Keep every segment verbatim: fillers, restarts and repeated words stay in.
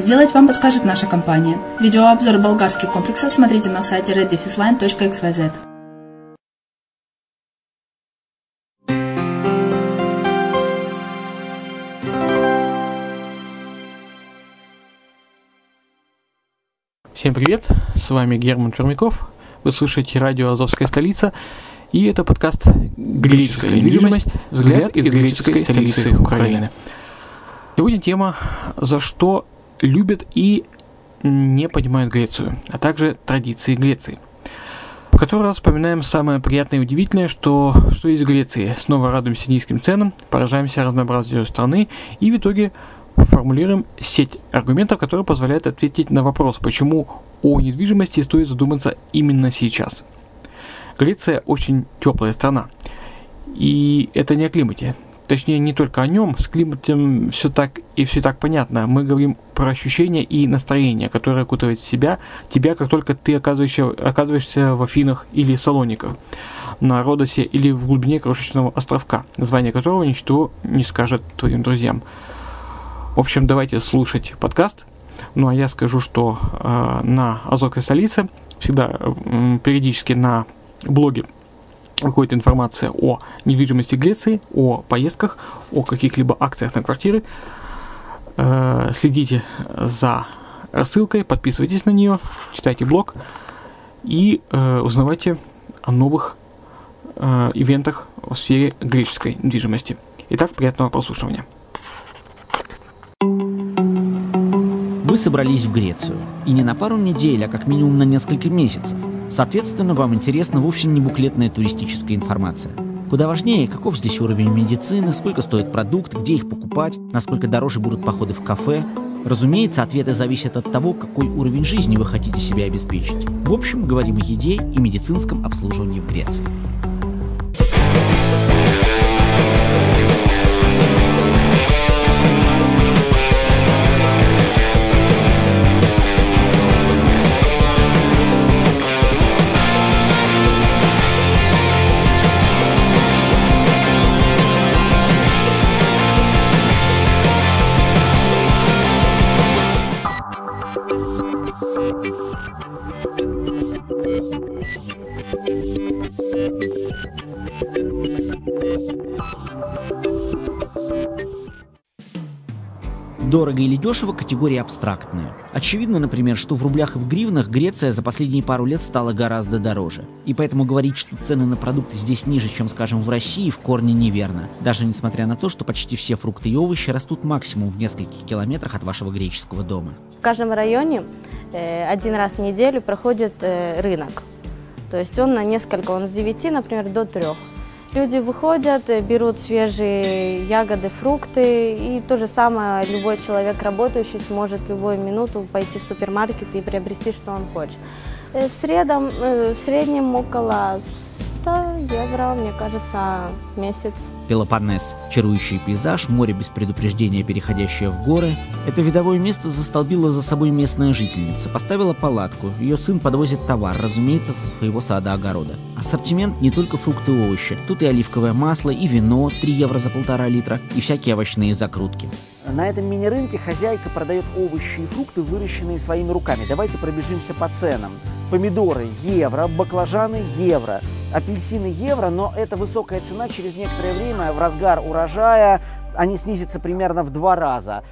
сделать, вам подскажет наша компания. Видеообзор болгарских комплексов смотрите на сайте ready face line точка xyz. Всем привет, с вами Герман Термяков, вы слушаете радио «Азовская столица», И это подкаст «Греческая недвижимость. Взгляд из греческой столицы Украины». Сегодня тема «За что любят и не понимают Грецию», а также традиции Греции. В который раз вспоминаем самое приятное и удивительное, что, что есть в Греции. Снова радуемся низким ценам, поражаемся разнообразию страны и в итоге формулируем сеть аргументов, которые позволяют ответить на вопрос, почему о недвижимости стоит задуматься именно сейчас. Греция очень теплая страна, и это не о климате, точнее не только о нем, с климатом все так и все так понятно, мы говорим про ощущения и настроение, которое окутывает себя, тебя, как только ты оказываешься, оказываешься в Афинах или Салониках, на Родосе или в глубине крошечного островка, название которого ничего не скажет твоим друзьям. В общем, давайте слушать подкаст, ну а я скажу, что э, на Азовской столице всегда э, периодически на блоге выходит информация о недвижимости Греции, о поездках, о каких-либо акциях на квартиры. Следите за рассылкой, подписывайтесь на нее, читайте блог и узнавайте о новых ивентах в сфере греческой недвижимости. Итак, приятного прослушивания. Вы собрались в Грецию, и не на пару недель, а как минимум на несколько месяцев. Соответственно, вам интересна вовсе не буклетная туристическая информация. Куда важнее, каков здесь уровень медицины, сколько стоит продукт, где их покупать, насколько дороже будут походы в кафе. Разумеется, ответы зависят от того, какой уровень жизни вы хотите себе обеспечить. В общем, говорим о еде и медицинском обслуживании в Греции. Дорого или дешево – категории абстрактные. Очевидно, например, что в рублях и в гривнах Греция за последние пару лет стала гораздо дороже. И поэтому говорить, что цены на продукты здесь ниже, чем, скажем, в России, в корне неверно. Даже несмотря на то, что почти все фрукты и овощи растут максимум в нескольких километрах от вашего греческого дома. В каждом районе э, один раз в неделю проходит э, рынок. То есть он на несколько, он с девяти, например, до трёх. Люди выходят, берут свежие ягоды, фрукты, и то же самое любой человек работающий сможет в любую минуту пойти в супермаркет и приобрести, что он хочет. В среднем, в среднем около сто евро, мне кажется, в месяц. Пелопоннес – чарующий пейзаж, море без предупреждения, переходящее в горы. Это видовое место застолбила за собой местная жительница, поставила палатку, ее сын подвозит товар, разумеется, со своего сада-огорода. Ассортимент не только фрукты и овощи, тут и оливковое масло, и вино, три евро за полтора литра, и всякие овощные закрутки. На этом мини-рынке хозяйка продает овощи и фрукты, выращенные своими руками. Давайте пробежимся по ценам. Помидоры – евро, баклажаны – евро, апельсины – евро, но это высокая цена, через некоторое время, в разгар урожая, они снизятся примерно в два раза.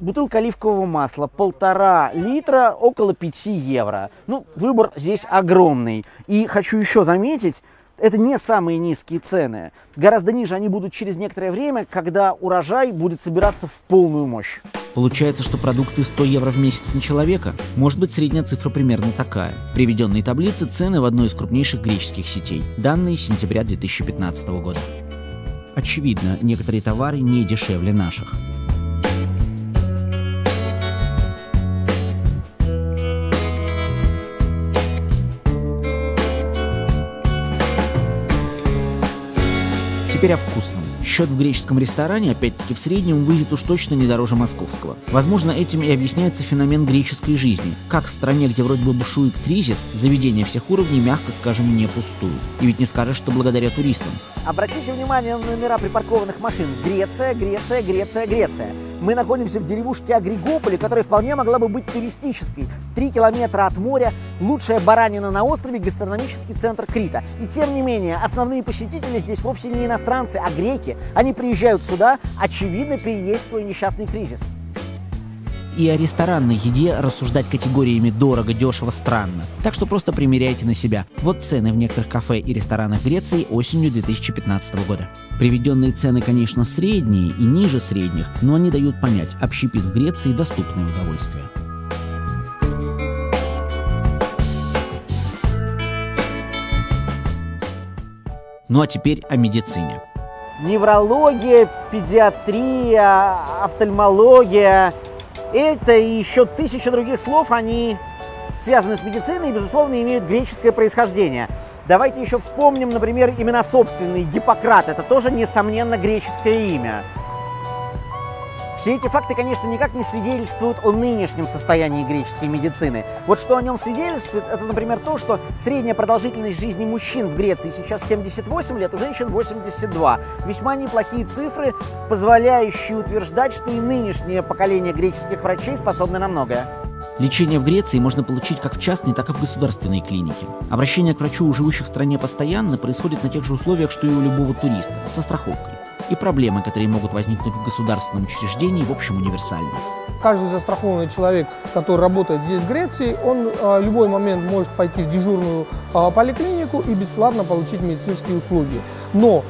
Бутылка оливкового масла – полтора литра, около пяти евро. Ну, выбор здесь огромный. И хочу еще заметить, это не самые низкие цены. Гораздо ниже они будут через некоторое время, когда урожай будет собираться в полную мощь. Получается, что продукты сто евро в месяц на человека? Может быть, средняя цифра примерно такая. В приведенной таблице цены в одной из крупнейших греческих сетей. Данные с сентября две тысячи пятнадцатого года. Очевидно, некоторые товары не дешевле наших. Теперь о вкусном. Счет в греческом ресторане, опять-таки, в среднем выйдет уж точно не дороже московского. Возможно, этим и объясняется феномен греческой жизни. Как в стране, где вроде бы бушует кризис, заведения всех уровней, мягко скажем, не пустуют. И ведь не скажешь, что благодаря туристам. Обратите внимание на номера припаркованных машин. Греция, Греция, Греция, Греция. Мы находимся в деревушке Агригополя, которая вполне могла бы быть туристической. Три километра от моря, лучшая баранина на острове, гастрономический центр Крита. И тем не менее, основные посетители здесь вовсе не иностранцы, а греки. Они приезжают сюда, очевидно, переесть свой несчастный кризис. И о ресторанной еде рассуждать категориями дорого-дешево странно. Так что просто примеряйте на себя. Вот цены в некоторых кафе и ресторанах Греции осенью две тысячи пятнадцатого года. Приведенные цены, конечно, средние и ниже средних, но они дают понять, общепит в Греции – доступное удовольствие. Ну а теперь о медицине. Неврология, педиатрия, офтальмология – это и еще тысяча других слов, они связаны с медициной и, безусловно, имеют греческое происхождение. Давайте еще вспомним, например, имена собственные. Гиппократ – это тоже, несомненно, греческое имя. Все эти факты, конечно, никак не свидетельствуют о нынешнем состоянии греческой медицины. Вот что о нем свидетельствует, это, например, то, что средняя продолжительность жизни мужчин в Греции сейчас семьдесят восемь лет, у женщин восемьдесят два. Весьма неплохие цифры, позволяющие утверждать, что и нынешнее поколение греческих врачей способно на многое. Лечение в Греции можно получить как в частной, так и в государственной клинике. Обращение к врачу у живущих в стране постоянно происходит на тех же условиях, что и у любого туриста, со страховкой. И проблемы, которые могут возникнуть в государственном учреждении, в общем, универсальны. Каждый застрахованный человек, который работает здесь, в Греции, он в любой момент может пойти в дежурную поликлинику и бесплатно получить медицинские услуги. Но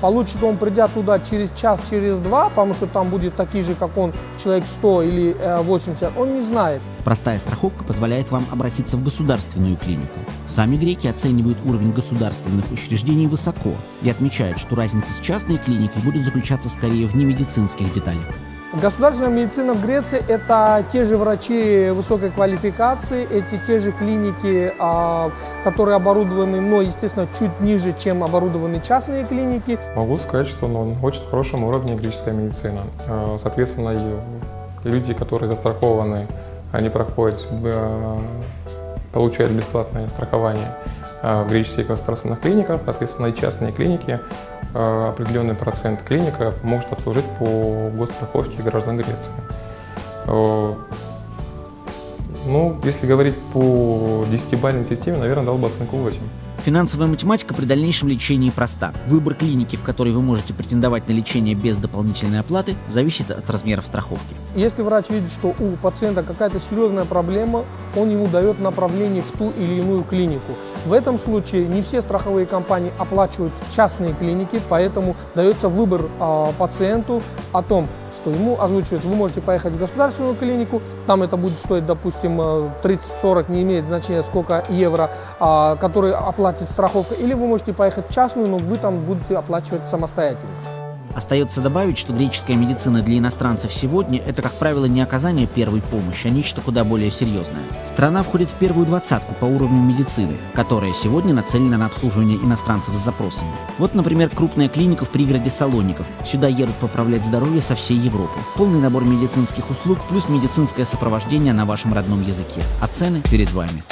получит он, придя туда через час, через два, потому что там будет такие же, как он, человек сто или восемьдесят, он не знает. Простая страховка позволяет вам обратиться в государственную клинику. Сами греки оценивают уровень государственных учреждений высоко и отмечают, что разница с частной клиникой будет заключаться скорее в немедицинских деталях. Государственная медицина в Греции – это те же врачи высокой квалификации, эти те же клиники, которые оборудованы, но, естественно, чуть ниже, чем оборудованы частные клиники. Могу сказать, что на очень хорошем уровне греческая медицина. Соответственно, люди, которые застрахованы, они проходят, получают бесплатное страхование в греческих государственных клиниках, соответственно, и частные клиники. Определенный процент клиника может обслужить по госстраховке граждан Греции. Ну, если говорить по десятибалльной системе, наверное, дал бы оценку восемь. Финансовая математика при дальнейшем лечении проста. Выбор клиники, в которой вы можете претендовать на лечение без дополнительной оплаты, зависит от размеров страховки. Если врач видит, что у пациента какая-то серьезная проблема, он ему дает направление в ту или иную клинику. В этом случае не все страховые компании оплачивают частные клиники, поэтому дается выбор а, пациенту о том, что ему озвучивают, вы можете поехать в государственную клинику, там это будет стоить, допустим, тридцать-сорок, не имеет значения сколько евро, а, которые оплатит страховка, или вы можете поехать в частную, но вы там будете оплачивать самостоятельно. Остается добавить, что греческая медицина для иностранцев сегодня – это, как правило, не оказание первой помощи, а нечто куда более серьезное. Страна входит в первую двадцатку по уровню медицины, которая сегодня нацелена на обслуживание иностранцев с запросами. Вот, например, крупная клиника в пригороде Салоников. Сюда едут поправлять здоровье со всей Европы. Полный набор медицинских услуг плюс медицинское сопровождение на вашем родном языке. А цены перед вами.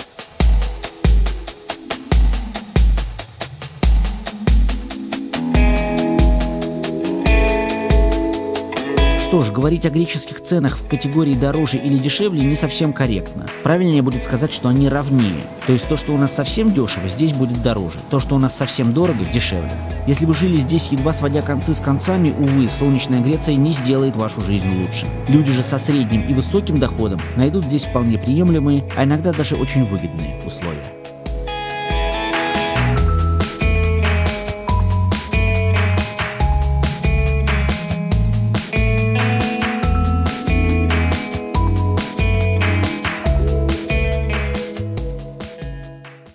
Что ж, говорить о греческих ценах в категории дороже или дешевле не совсем корректно. Правильнее будет сказать, что они равнее. То есть то, что у нас совсем дешево, здесь будет дороже. То, что у нас совсем дорого, дешевле. Если вы жили здесь, едва сводя концы с концами, увы, солнечная Греция не сделает вашу жизнь лучше. Люди же со средним и высоким доходом найдут здесь вполне приемлемые, а иногда даже очень выгодные условия.